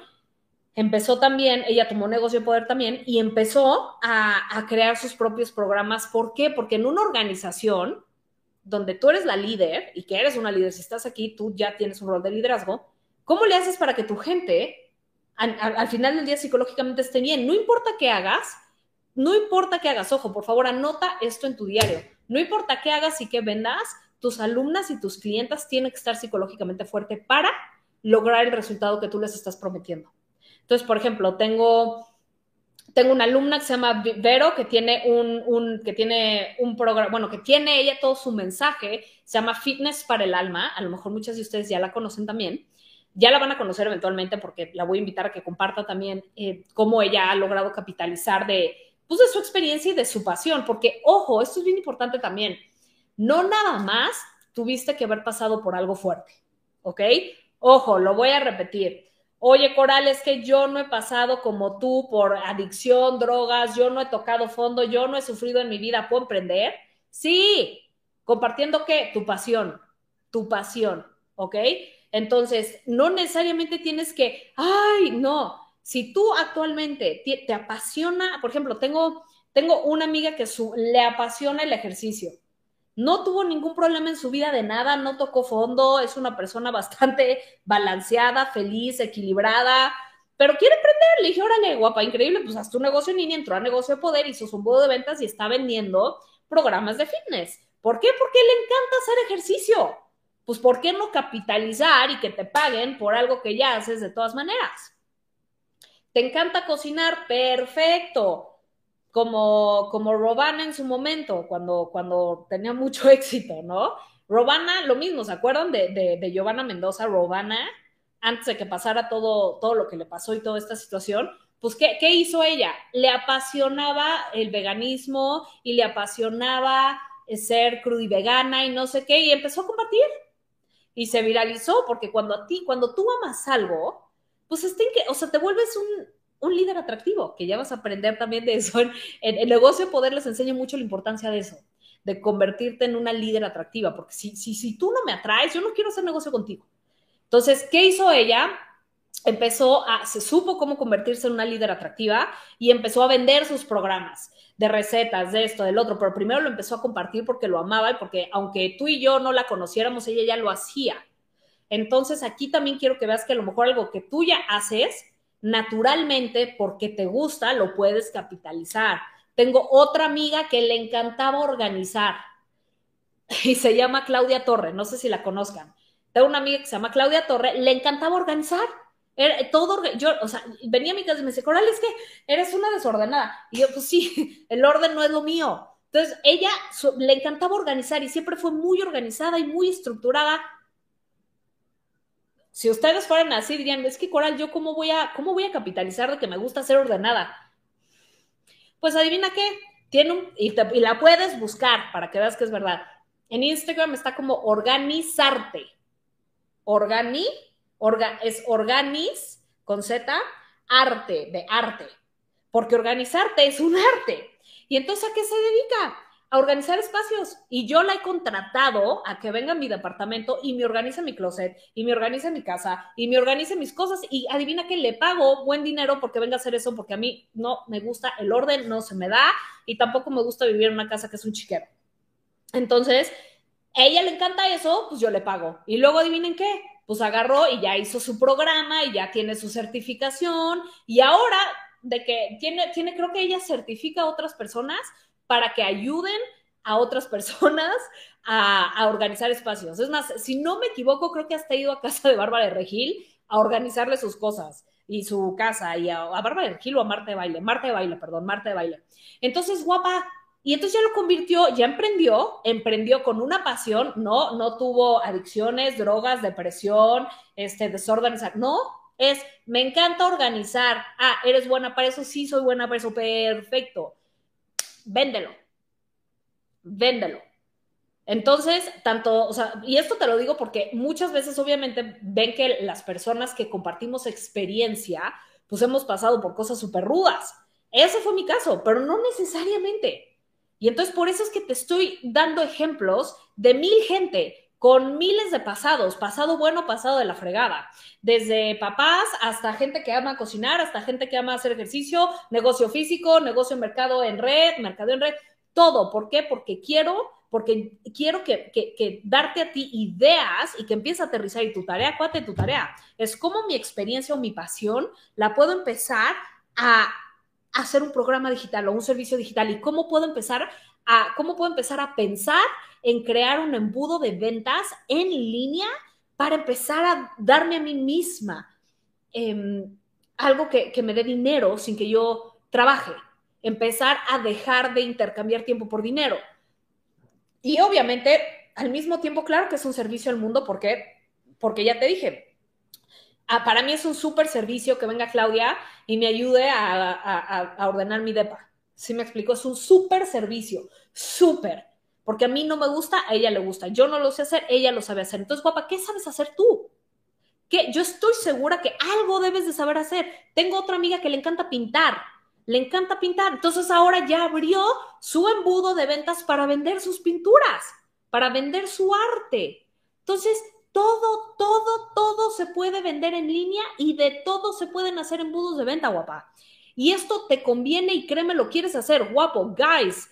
Empezó también, ella tomó Negocio de Poder también y empezó a, a crear sus propios programas. ¿Por qué? Porque en una organización donde tú eres la líder y que eres una líder, si estás aquí, tú ya tienes un rol de liderazgo, ¿cómo le haces para que tu gente al, al, al final del día psicológicamente esté bien? No importa qué hagas, no importa qué hagas. Ojo, por favor, anota esto en tu diario. No importa qué hagas y qué vendas, tus alumnas y tus clientas tienen que estar psicológicamente fuerte para lograr el resultado que tú les estás prometiendo. Entonces, por ejemplo, tengo, tengo una alumna que se llama Vero, que tiene un, un, que tiene un programa, bueno, que tiene ella todo su mensaje, se llama Fitness para el alma. A lo mejor muchas de ustedes ya la conocen también. Ya la van a conocer eventualmente porque la voy a invitar a que comparta también eh, cómo ella ha logrado capitalizar de, pues, de su experiencia y de su pasión. Porque, ojo, esto es bien importante también. No nada más tuviste que haber pasado por algo fuerte, ¿ok? Ojo, lo voy a repetir. Oye, Coral, es que yo no he pasado como tú por adicción, drogas, yo no he tocado fondo, yo no he sufrido en mi vida. ¿Puedo emprender? Sí. ¿Compartiendo qué? Tu pasión. Tu pasión, ¿ok? Entonces, no necesariamente tienes que, ay, no. Si tú actualmente te, te apasiona, por ejemplo, tengo, tengo una amiga que su, le apasiona el ejercicio. No tuvo ningún problema en su vida de nada, no tocó fondo, es una persona bastante balanceada, feliz, equilibrada, pero quiere emprender. Le dije, órale, guapa, increíble, pues haz tu negocio en línea, entró a Negocio de Poder, hizo su embudo de ventas y está vendiendo programas de fitness. ¿Por qué? Porque le encanta hacer ejercicio. Pues, ¿por qué no capitalizar y que te paguen por algo que ya haces de todas maneras? ¿Te encanta cocinar? ¡Perfecto! Como, como Rawvana en su momento, cuando, cuando tenía mucho éxito, ¿no? Rawvana, lo mismo, ¿se acuerdan de, de, de Giovanna Mendoza? Rawvana, antes de que pasara todo, todo lo que le pasó y toda esta situación, pues, ¿qué, qué hizo ella? Le apasionaba el veganismo y le apasionaba ser cruda y vegana y no sé qué, y empezó a compartir. Y se viralizó, porque cuando a ti, cuando tú amas algo, pues, este, o sea, te vuelves un... un líder atractivo, que ya vas a aprender también de eso. En, en, en Negocio de Poder les enseño mucho la importancia de eso, de convertirte en una líder atractiva, porque si, si, si tú no me atraes, yo no quiero hacer negocio contigo. Entonces, ¿qué hizo ella? Empezó a, se supo cómo convertirse en una líder atractiva y empezó a vender sus programas de recetas, de esto, del otro, pero primero lo empezó a compartir porque lo amaba y porque aunque tú y yo no la conociéramos, ella ya lo hacía. Entonces, aquí también quiero que veas que a lo mejor algo que tú ya haces, naturalmente, porque te gusta, lo puedes capitalizar. Tengo otra amiga que le encantaba organizar y se llama Claudia Torre. No sé si la conozcan. Tengo una amiga que se llama Claudia Torre. Le encantaba organizar. Era todo, yo, o sea, venía a mi casa y me decía, Coral, es que eres una desordenada. Y yo, pues sí, el orden no es lo mío. Entonces, ella su, le encantaba organizar y siempre fue muy organizada y muy estructurada. Si ustedes fueran así, dirían, es que Coral, ¿yo cómo voy a, cómo voy a capitalizar de que me gusta ser ordenada? Pues adivina qué, tiene un, y, te, y la puedes buscar para que veas que es verdad. En Instagram está como organizarte. Organi, orga, es organiz, con Z, arte, de arte. Porque organizarte es un arte. Y entonces, ¿a qué se dedica? A organizar espacios, y yo la he contratado a que venga a mi departamento y me organiza mi closet, y me organiza mi casa, y me organiza mis cosas, y adivina que le pago buen dinero porque venga a hacer eso, porque a mí no me gusta el orden, no se me da, y tampoco me gusta vivir en una casa que es un chiquero. Entonces, a ella le encanta eso, pues yo le pago. Y luego, ¿adivinen qué? Pues agarró y ya hizo su programa, y ya tiene su certificación, y ahora, de que tiene, tiene creo que ella certifica a otras personas para que ayuden a otras personas a, a organizar espacios. Es más, si no me equivoco, creo que hasta he ido a casa de Bárbara de Regil a organizarle sus cosas y su casa, y a, a Bárbara de Regil o a Marte de Baile, Marte de Baile, perdón, Marte de Baile. Entonces, guapa, Y entonces ya lo convirtió, ya emprendió, emprendió con una pasión, no, no tuvo adicciones, drogas, depresión, este, desórdenes, no, es, me encanta organizar, ah, eres buena para eso, sí, soy buena para eso, perfecto, véndelo, véndelo. Entonces, tanto, o sea, y esto te lo digo porque muchas veces obviamente ven que las personas que compartimos experiencia, pues hemos pasado por cosas súper rudas. Ese fue mi caso, pero no necesariamente. Y entonces por eso es que te estoy dando ejemplos de mil gente con miles de pasados, pasado bueno, pasado de la fregada. Desde papás hasta gente que ama cocinar, hasta gente que ama hacer ejercicio, negocio físico, negocio mercado en red, mercado en red, todo. ¿Por qué? Porque quiero, porque quiero que, que, que darte a ti ideas y que empieces a aterrizar. Y tu tarea, cuate, tu tarea. Es como mi experiencia o mi pasión la puedo empezar a hacer un programa digital o un servicio digital y cómo puedo empezar a, cómo puedo empezar a pensar en crear un embudo de ventas en línea para empezar a darme a mí misma eh, algo que, que me dé dinero sin que yo trabaje. Empezar a dejar de intercambiar tiempo por dinero. Y obviamente, al mismo tiempo, claro que es un servicio al mundo porque, porque ya te dije, Ah, para mí es un súper servicio que venga Claudia y me ayude a, a, a ordenar mi depa. ¿Sí me explico? Es un súper servicio, súper. Porque a mí no me gusta, a ella le gusta. Yo no lo sé hacer, ella lo sabe hacer. Entonces, guapa, ¿qué sabes hacer tú? ¿Qué? Yo estoy segura que algo debes de saber hacer. Tengo otra amiga que le encanta pintar. Le encanta pintar. Entonces, ahora ya abrió su embudo de ventas para vender sus pinturas, para vender su arte. Entonces, Todo, todo, todo se puede vender en línea y de todo se pueden hacer embudos de venta, guapa. Y esto te conviene y créeme, lo quieres hacer, guapo. Guys,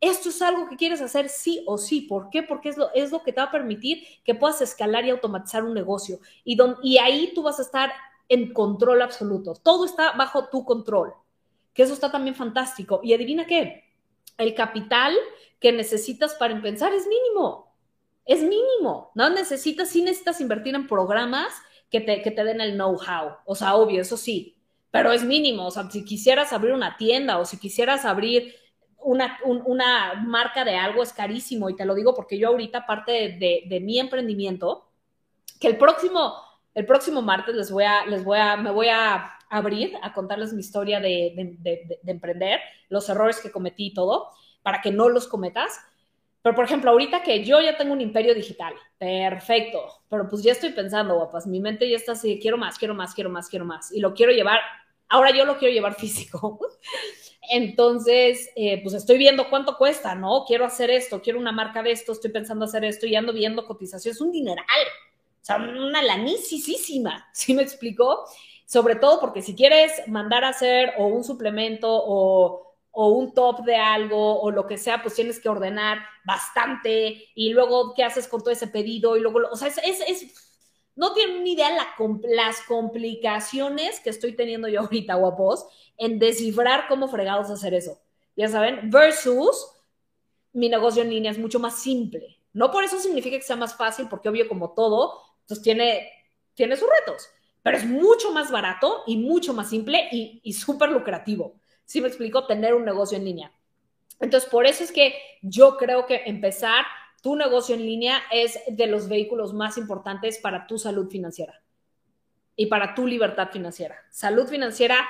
esto es algo que quieres hacer sí o sí. ¿Por qué? Porque es lo, es lo que te va a permitir que puedas escalar y automatizar un negocio. Y, don, y ahí tú vas a estar en control absoluto. Todo está bajo tu control. Que eso está también fantástico. Y adivina qué, el capital que necesitas para empezar es mínimo. Es mínimo, ¿no? Necesitas, sí necesitas invertir en programas que te, que te den el know-how. O sea, obvio, eso sí, pero es mínimo. O sea, si quisieras abrir una tienda o si quisieras abrir una, un, una marca de algo, es carísimo. Y te lo digo porque yo ahorita, parte de, de, de mi emprendimiento, que el próximo, el próximo martes les voy a, les voy a, me voy a abrir a contarles mi historia de, de, de, de, de emprender, los errores que cometí y todo, para que no los cometas. Pero, por ejemplo, ahorita que yo ya tengo un imperio digital, perfecto, pero pues ya estoy pensando, guapas, mi mente ya está así, quiero más, quiero más, quiero más, quiero más, y lo quiero llevar, ahora yo lo quiero llevar físico. Entonces, eh, pues estoy viendo cuánto cuesta, ¿no? Quiero hacer esto, quiero una marca de esto, estoy pensando hacer esto y ando viendo cotizaciones, un dineral, o sea, una lanisísima, ¿sí me explicó? Sobre todo porque si quieres mandar a hacer o un suplemento o... o un top de algo, o lo que sea, pues tienes que ordenar bastante, y luego, ¿qué haces con todo ese pedido? Y luego, o sea, es, es, es no tienen ni idea la, las complicaciones que estoy teniendo yo ahorita, guapos, en descifrar cómo fregados hacer eso, ya saben, versus mi negocio en línea es mucho más simple. No por eso significa que sea más fácil, porque obvio, como todo, pues tiene, tiene sus retos, pero es mucho más barato, y mucho más simple, y, y súper lucrativo. ¿Sí me explico? Tener un negocio en línea. Entonces, por eso es que yo creo que empezar tu negocio en línea es de los vehículos más importantes para tu salud financiera y para tu libertad financiera. Salud financiera,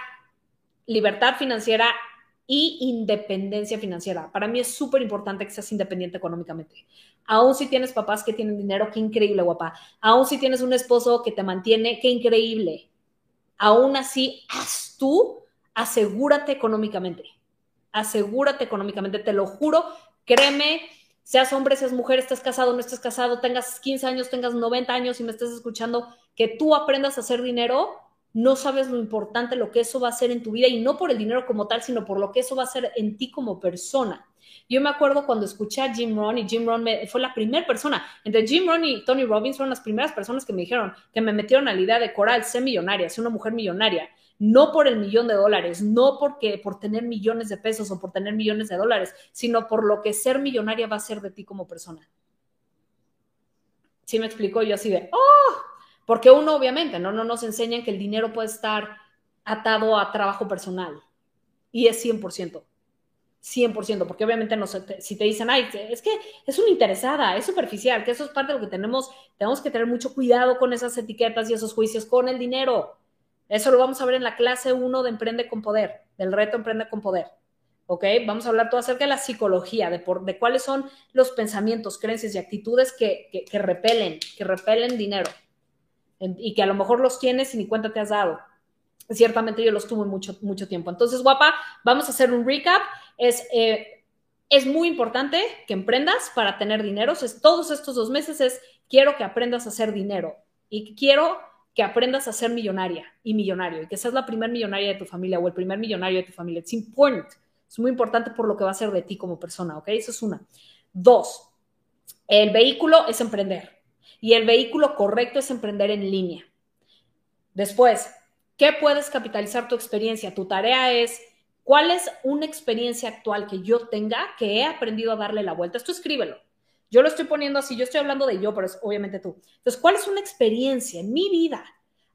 libertad financiera y independencia financiera. Para mí es súper importante que seas independiente económicamente. Aún si tienes papás que tienen dinero, qué increíble, guapa. Aún si tienes un esposo que te mantiene, qué increíble. Aún así, haz tú... asegúrate económicamente, asegúrate económicamente, te lo juro, créeme, seas hombre, seas mujer, estés casado, no estés casado, tengas quince años, tengas noventa años y me estés escuchando, que tú aprendas a hacer dinero, no sabes lo importante, lo que eso va a ser en tu vida, y no por el dinero como tal, sino por lo que eso va a ser en ti como persona. Yo me acuerdo cuando escuché a Jim Rohn, y Jim Rohn me, fue la primera persona, entre Jim Rohn y Tony Robbins fueron las primeras personas que me dijeron, que me metieron a la idea de Coral, sé millonaria, sé una mujer millonaria. No por el millón de dólares, no porque por tener millones de pesos o por tener millones de dólares, sino por lo que ser millonaria va a ser de ti como persona. ¿Sí me explicó? Yo así de, ¡oh! Porque uno, obviamente, no, no nos enseñan que el dinero puede estar atado a trabajo personal. Y es cien por ciento. cien por ciento, porque obviamente no, si te dicen, ay, es que es una interesada, es superficial, que eso es parte de lo que tenemos, tenemos que tener mucho cuidado con esas etiquetas y esos juicios con el dinero. Eso lo vamos a ver en la clase uno de Emprende con Poder, del reto Emprende con Poder, ¿ok? Vamos a hablar todo acerca de la psicología, de, por, de cuáles son los pensamientos, creencias y actitudes que, que, que repelen, que repelen dinero, y que a lo mejor los tienes y ni cuenta te has dado. Ciertamente yo los tuve mucho, mucho tiempo. Entonces, guapa, vamos a hacer un recap. Es, eh, es muy importante que emprendas para tener dinero. Es, todos estos dos meses es quiero que aprendas a hacer dinero y quiero que aprendas a ser millonaria y millonario y que seas la primer millonaria de tu familia o el primer millonario de tu familia. It's important. Es muy importante por lo que va a ser de ti como persona, ¿ok? Eso es una. Dos, el vehículo es emprender y el vehículo correcto es emprender en línea. Después, ¿qué puedes capitalizar tu experiencia? Tu tarea es, ¿cuál es una experiencia actual que yo tenga que he aprendido a darle la vuelta? Esto escríbelo. Yo lo estoy poniendo así, yo estoy hablando de yo, pero es obviamente tú. Entonces, ¿cuál es una experiencia en mi vida?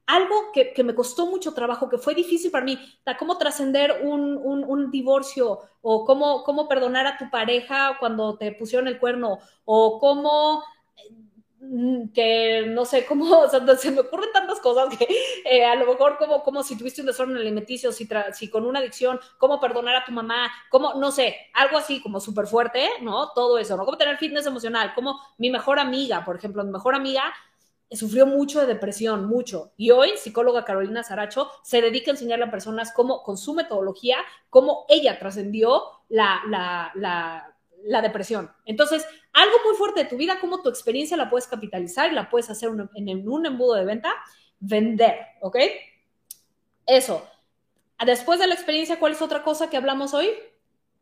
Algo que, que me costó mucho trabajo, que fue difícil para mí. ¿Cómo trascender un, un, un divorcio? ¿O cómo, cómo perdonar a tu pareja cuando te pusieron el cuerno? ¿O cómo...? Que no sé cómo, o sea, se me ocurren tantas cosas que eh, a lo mejor como, como si tuviste un desorden alimenticio, si, si con una adicción, cómo perdonar a tu mamá, cómo, no sé, algo así como súper fuerte, ¿no? Todo eso, ¿no? Cómo tener fitness emocional, como mi mejor amiga, por ejemplo, mi mejor amiga sufrió mucho de depresión, mucho. Y hoy, psicóloga Carolina Saracho se dedica a enseñarle a personas cómo, con su metodología, cómo ella trascendió la... la, la la depresión. Entonces, algo muy fuerte de tu vida, cómo tu experiencia la puedes capitalizar y la puedes hacer un, en un embudo de venta, vender, ¿ok? Eso. Después de la experiencia, ¿cuál es otra cosa que hablamos hoy?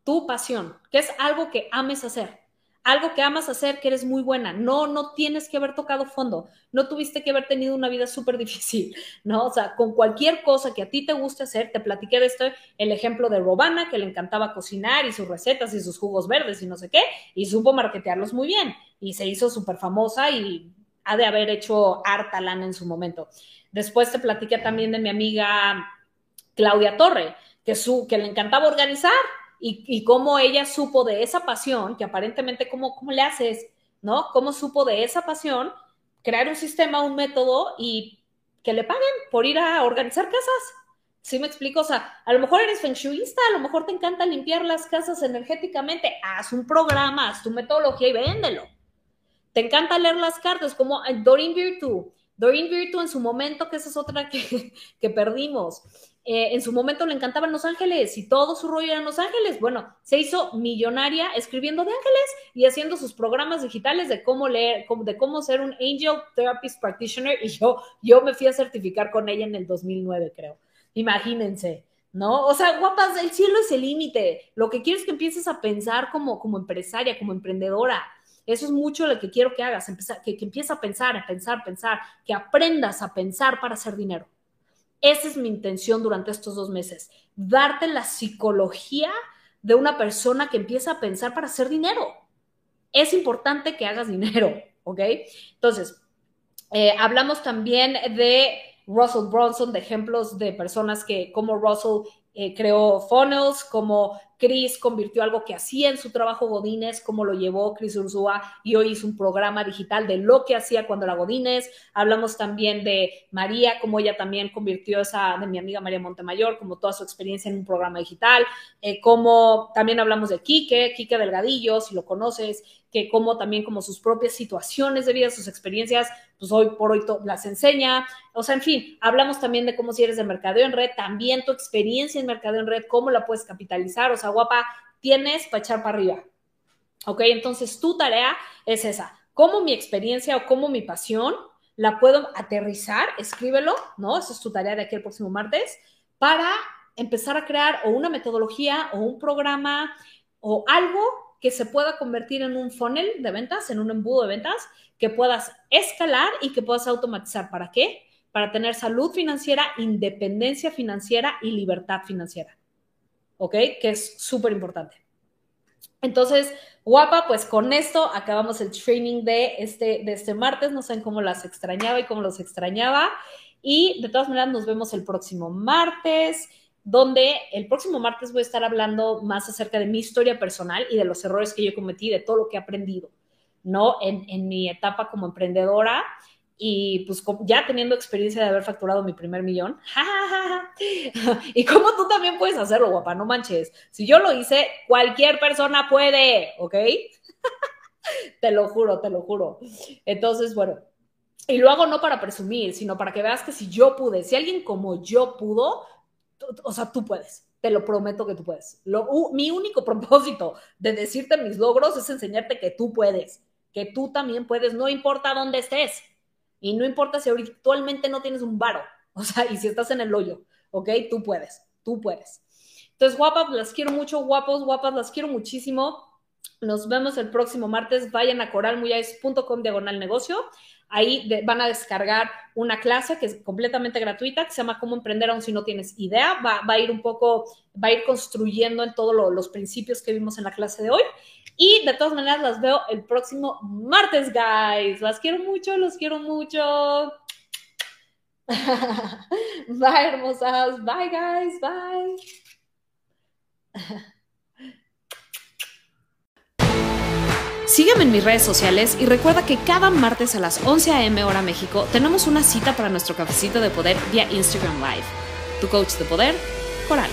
Tu pasión, que es algo que ames hacer. Algo que amas hacer, que eres muy buena. No, no tienes que haber tocado fondo. No tuviste que haber tenido una vida súper difícil, ¿no? O sea, con cualquier cosa que a ti te guste hacer, te platiqué de esto, el ejemplo de Rawvana, que le encantaba cocinar y sus recetas y sus jugos verdes y no sé qué, y supo marketearlos muy bien. Y se hizo súper famosa y ha de haber hecho harta lana en su momento. Después te platiqué también de mi amiga Claudia Torre, que, su, que le encantaba organizar. Y, y cómo ella supo de esa pasión, que aparentemente, ¿cómo, cómo le haces? ¿No? Cómo supo de esa pasión crear un sistema, un método y que le paguen por ir a organizar casas. ¿Sí me explico? O sea, a lo mejor eres feng shuiista, a lo mejor te encanta limpiar las casas energéticamente. Haz un programa, haz tu metodología y véndelo. Te encanta leer las cartas, como Doreen Virtue. Doreen Virtue en su momento, que esa es otra que, que perdimos. Eh, en su momento le encantaban Los Ángeles y todo su rollo era Los Ángeles. Bueno, se hizo millonaria escribiendo de ángeles y haciendo sus programas digitales de cómo leer, de cómo ser un Angel Therapist Practitioner. Y yo, yo me fui a certificar con ella en el dos mil nueve, creo. Imagínense, ¿no? O sea, guapas, el cielo es el límite. Lo que quiero es que empieces a pensar como, como empresaria, como emprendedora. Eso es mucho lo que quiero que hagas, empezar, que, que empieces a pensar, a pensar, pensar, que aprendas a pensar para hacer dinero. Esa es mi intención durante estos dos meses. Darte la psicología de una persona que empieza a pensar para hacer dinero. Es importante que hagas dinero, ¿ok? Entonces, eh, hablamos también de Russell Brunson, de ejemplos de personas que, como Russell eh, creó funnels, como Cris convirtió algo que hacía en su trabajo Godínez, como lo llevó Cris Urzúa y hoy hizo un programa digital de lo que hacía cuando era Godínez. Hablamos también de María, como ella también convirtió esa, de mi amiga María Montemayor, como toda su experiencia en un programa digital, eh, como también hablamos de Kike, Kike Delgadillo, si lo conoces, que como también como sus propias situaciones de vida, sus experiencias, pues hoy por hoy las enseña. O sea, en fin, hablamos también de cómo si eres de mercadeo en red, también tu experiencia en mercadeo en red, cómo la puedes capitalizar. O sea, guapa, tienes para echar para arriba. ¿Ok? Entonces, tu tarea es esa. ¿Cómo mi experiencia o cómo mi pasión la puedo aterrizar? Escríbelo, ¿no? Esa es tu tarea de aquí el próximo martes para empezar a crear o una metodología o un programa o algo que se pueda convertir en un funnel de ventas, en un embudo de ventas, que puedas escalar y que puedas automatizar. ¿Para qué? Para tener salud financiera, independencia financiera y libertad financiera. ¿Ok? Que es súper importante. Entonces, guapa, pues con esto acabamos el training de este, de este martes. No saben cómo las extrañaba y cómo los extrañaba. Y de todas maneras nos vemos el próximo martes. donde el próximo martes voy a estar hablando más acerca de mi historia personal y de los errores que yo cometí, de todo lo que he aprendido, ¿no? En, en mi etapa como emprendedora y pues ya teniendo experiencia de haber facturado mi primer millón. Y cómo tú también puedes hacerlo, guapa, no manches. Si yo lo hice, cualquier persona puede, ¿ok? Te lo juro, te lo juro. Entonces, bueno, y lo hago no para presumir, sino para que veas que si yo pude, si alguien como yo pudo, o sea, tú puedes. Te lo prometo que tú puedes. Lo, uh, mi único propósito de decirte mis logros es enseñarte que tú puedes, que tú también puedes, no importa dónde estés. Y no importa si ahorita actualmente no tienes un varo, o sea, y si estás en el hoyo, ¿ok? Tú puedes, tú puedes. Entonces, guapas, las quiero mucho, guapos, guapas, las quiero muchísimo. Nos vemos el próximo martes. Vayan a coralmujaes.com diagonal negocio. Ahí de, van a descargar una clase que es completamente gratuita, que se llama Cómo emprender aún si no tienes idea. Va, va a ir un poco, va a ir construyendo en todos lo, los principios que vimos en la clase de hoy. Y de todas maneras las veo el próximo martes, guys. Las quiero mucho, los quiero mucho. Bye, hermosas. Bye, guys. Bye. Sígueme en mis redes sociales y recuerda que cada martes a las once a m hora México tenemos una cita para nuestro cafecito de poder vía Instagram Live. Tu coach de poder, Coral.